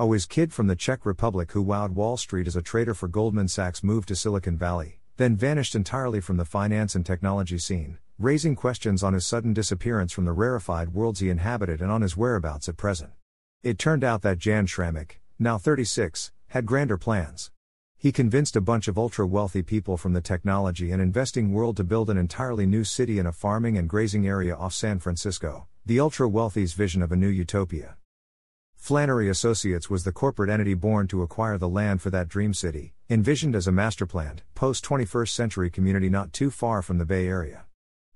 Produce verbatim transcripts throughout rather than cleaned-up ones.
a whiz kid from the Czech Republic who wowed Wall Street as a trader for Goldman Sachs moved to Silicon Valley, then vanished entirely from the finance and technology scene, raising questions on his sudden disappearance from the rarefied worlds he inhabited and on his whereabouts at present. It turned out that Jan Sramek, now thirty-six, had grander plans. He convinced a bunch of ultra-wealthy people from the technology and investing world to build an entirely new city in a farming and grazing area off San Francisco, the ultra-wealthy's vision of a new utopia. Flannery Associates was the corporate entity born to acquire the land for that dream city, envisioned as a master-planned, post-twenty-first century community not too far from the Bay Area.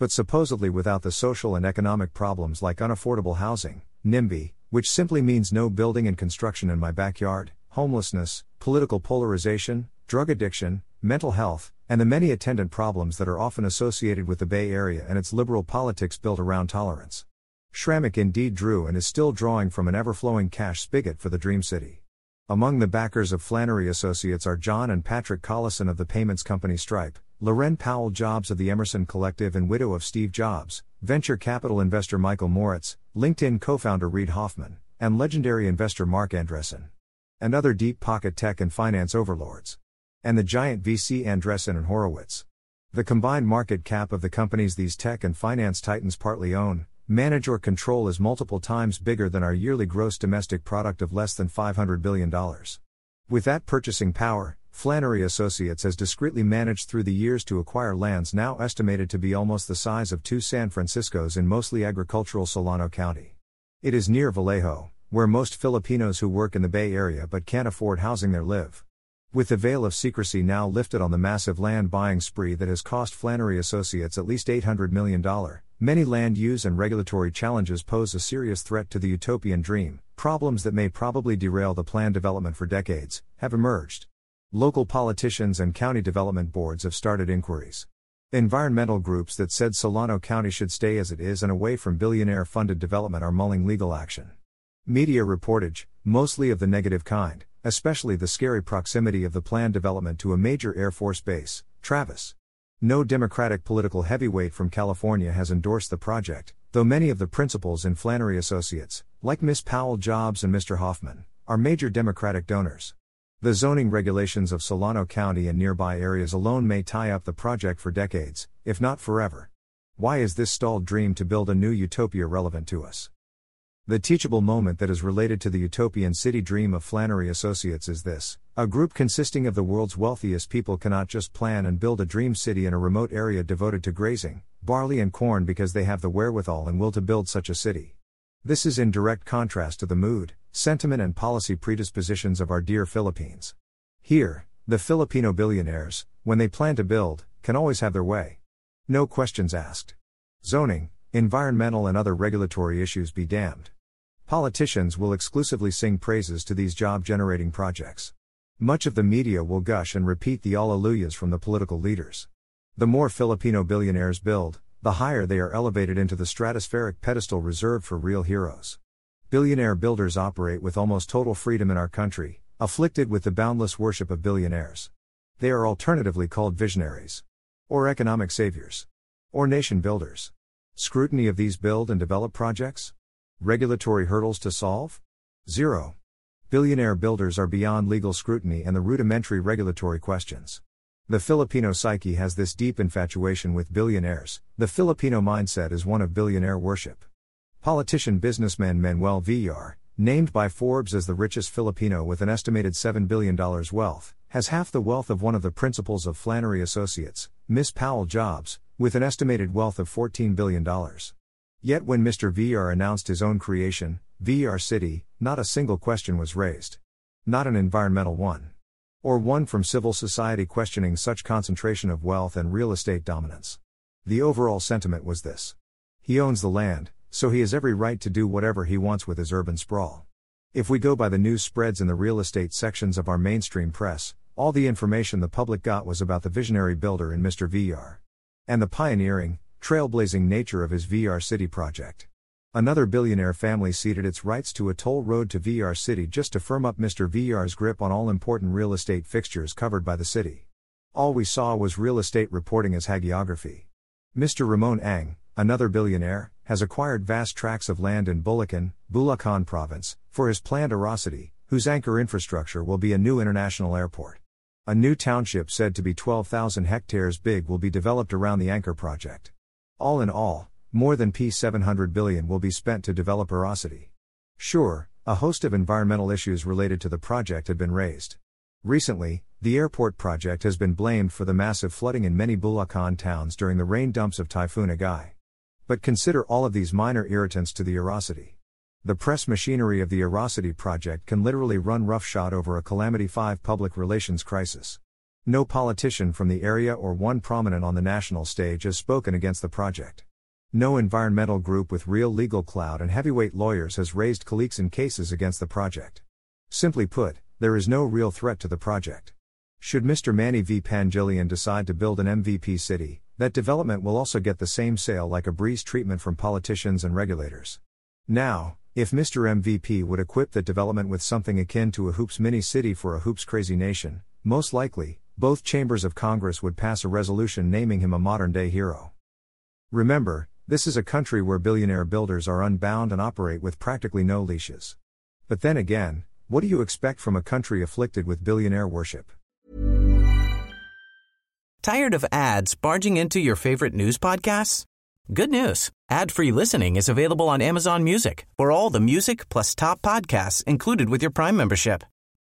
But supposedly without the social and economic problems like unaffordable housing, NIMBY, which simply means no building and construction in my backyard, homelessness, political polarization, drug addiction, mental health, and the many attendant problems that are often associated with the Bay Area and its liberal politics built around tolerance. Sramek indeed drew and is still drawing from an ever-flowing cash spigot for the dream city. Among the backers of Flannery Associates are John and Patrick Collison of the payments company Stripe, Loren Powell Jobs of the Emerson Collective and widow of Steve Jobs, venture capital investor Michael Moritz, LinkedIn co-founder Reid Hoffman, and legendary investor Marc Andreessen. And other deep-pocket tech and finance overlords. And the giant V C Andreessen and Horowitz. The combined market cap of the companies these tech and finance titans partly own, manage or control is multiple times bigger than our yearly gross domestic product of less than five hundred billion dollars. With that purchasing power, Flannery Associates has discreetly managed through the years to acquire lands now estimated to be almost the size of two San Franciscos in mostly agricultural Solano County. It is near Vallejo, where most Filipinos who work in the Bay Area but can't afford housing there live. With the veil of secrecy now lifted on the massive land buying spree that has cost Flannery Associates at least eight hundred million dollars, many land use and regulatory challenges pose a serious threat to the utopian dream. Problems that may probably derail the planned development for decades have emerged. Local politicians and county development boards have started inquiries. Environmental groups that said Solano County should stay as it is and away from billionaire-funded development are mulling legal action. Media reportage, mostly of the negative kind, especially the scary proximity of the planned development to a major Air Force base, Travis. No Democratic political heavyweight from California has endorsed the project, though many of the principals in Flannery Associates, like Miz Powell Jobs and Mister Hoffman, are major Democratic donors. The zoning regulations of Solano County and nearby areas alone may tie up the project for decades, if not forever. Why is this stalled dream to build a new utopia relevant to us? The teachable moment that is related to the utopian city dream of Flannery Associates is this: a group consisting of the world's wealthiest people cannot just plan and build a dream city in a remote area devoted to grazing, barley and corn because they have the wherewithal and will to build such a city. This is in direct contrast to the mood, sentiment and policy predispositions of our dear Philippines. Here, the Filipino billionaires, when they plan to build, can always have their way. No questions asked. Zoning, environmental and other regulatory issues be damned. Politicians will exclusively sing praises to these job-generating projects. Much of the media will gush and repeat the alleluias from the political leaders. The more Filipino billionaires build, the higher they are elevated into the stratospheric pedestal reserved for real heroes. Billionaire builders operate with almost total freedom in our country, afflicted with the boundless worship of billionaires. They are alternatively called visionaries, or economic saviors, or nation builders. Scrutiny of these build and develop projects? Regulatory hurdles to solve? Zero. Billionaire builders are beyond legal scrutiny and the rudimentary regulatory questions. The Filipino psyche has this deep infatuation with billionaires. The Filipino mindset is one of billionaire worship. Politician businessman Manuel Villar, named by Forbes as the richest Filipino with an estimated seven billion dollars wealth, has half the wealth of one of the principals of Flannery Associates, Miz Powell Jobs, with an estimated wealth of fourteen billion dollars. Yet when Mister Villar announced his own creation, V R City, not a single question was raised. Not an environmental one. Or one from civil society questioning such concentration of wealth and real estate dominance. The overall sentiment was this: he owns the land, so he has every right to do whatever he wants with his urban sprawl. If we go by the news spreads in the real estate sections of our mainstream press, all the information the public got was about the visionary builder in Mister Villar. And the pioneering, trailblazing nature of his V R City project. Another billionaire family ceded its rights to a toll road to V R City just to firm up Mister Villar's grip on all important real estate fixtures covered by the city. All we saw was real estate reporting as hagiography. Mister Ramon Ang, another billionaire, has acquired vast tracts of land in Bulacan, Bulacan province, for his planned Erosity, whose anchor infrastructure will be a new international airport. A new township said to be twelve thousand hectares big will be developed around the anchor project. All in all, more than seven hundred billion dollars will be spent to develop Erosity. Sure, a host of environmental issues related to the project had been raised. Recently, the airport project has been blamed for the massive flooding in many Bulacan towns during the rain dumps of Typhoon Agai. But consider all of these minor irritants to the Erosity. The press machinery of the Erosity project can literally run roughshod over a Calamity five public relations crisis. No politician from the area or one prominent on the national stage has spoken against the project. No environmental group with real legal clout and heavyweight lawyers has raised cliques in cases against the project. Simply put, there is no real threat to the project. Should Mister Manny V. Pangilinan decide to build an M V P city, that development will also get the same sail like a breeze treatment from politicians and regulators. Now, if Mister M V P would equip that development with something akin to a hoops mini city for a hoops crazy nation, most likely, both chambers of Congress would pass a resolution naming him a modern-day hero. Remember, this is a country where billionaire builders are unbound and operate with practically no leashes. But then again, what do you expect from a country afflicted with billionaire worship? Tired of ads barging into your favorite news podcasts? Good news. Ad-free listening is available on Amazon Music for all the music plus top podcasts included with your Prime membership.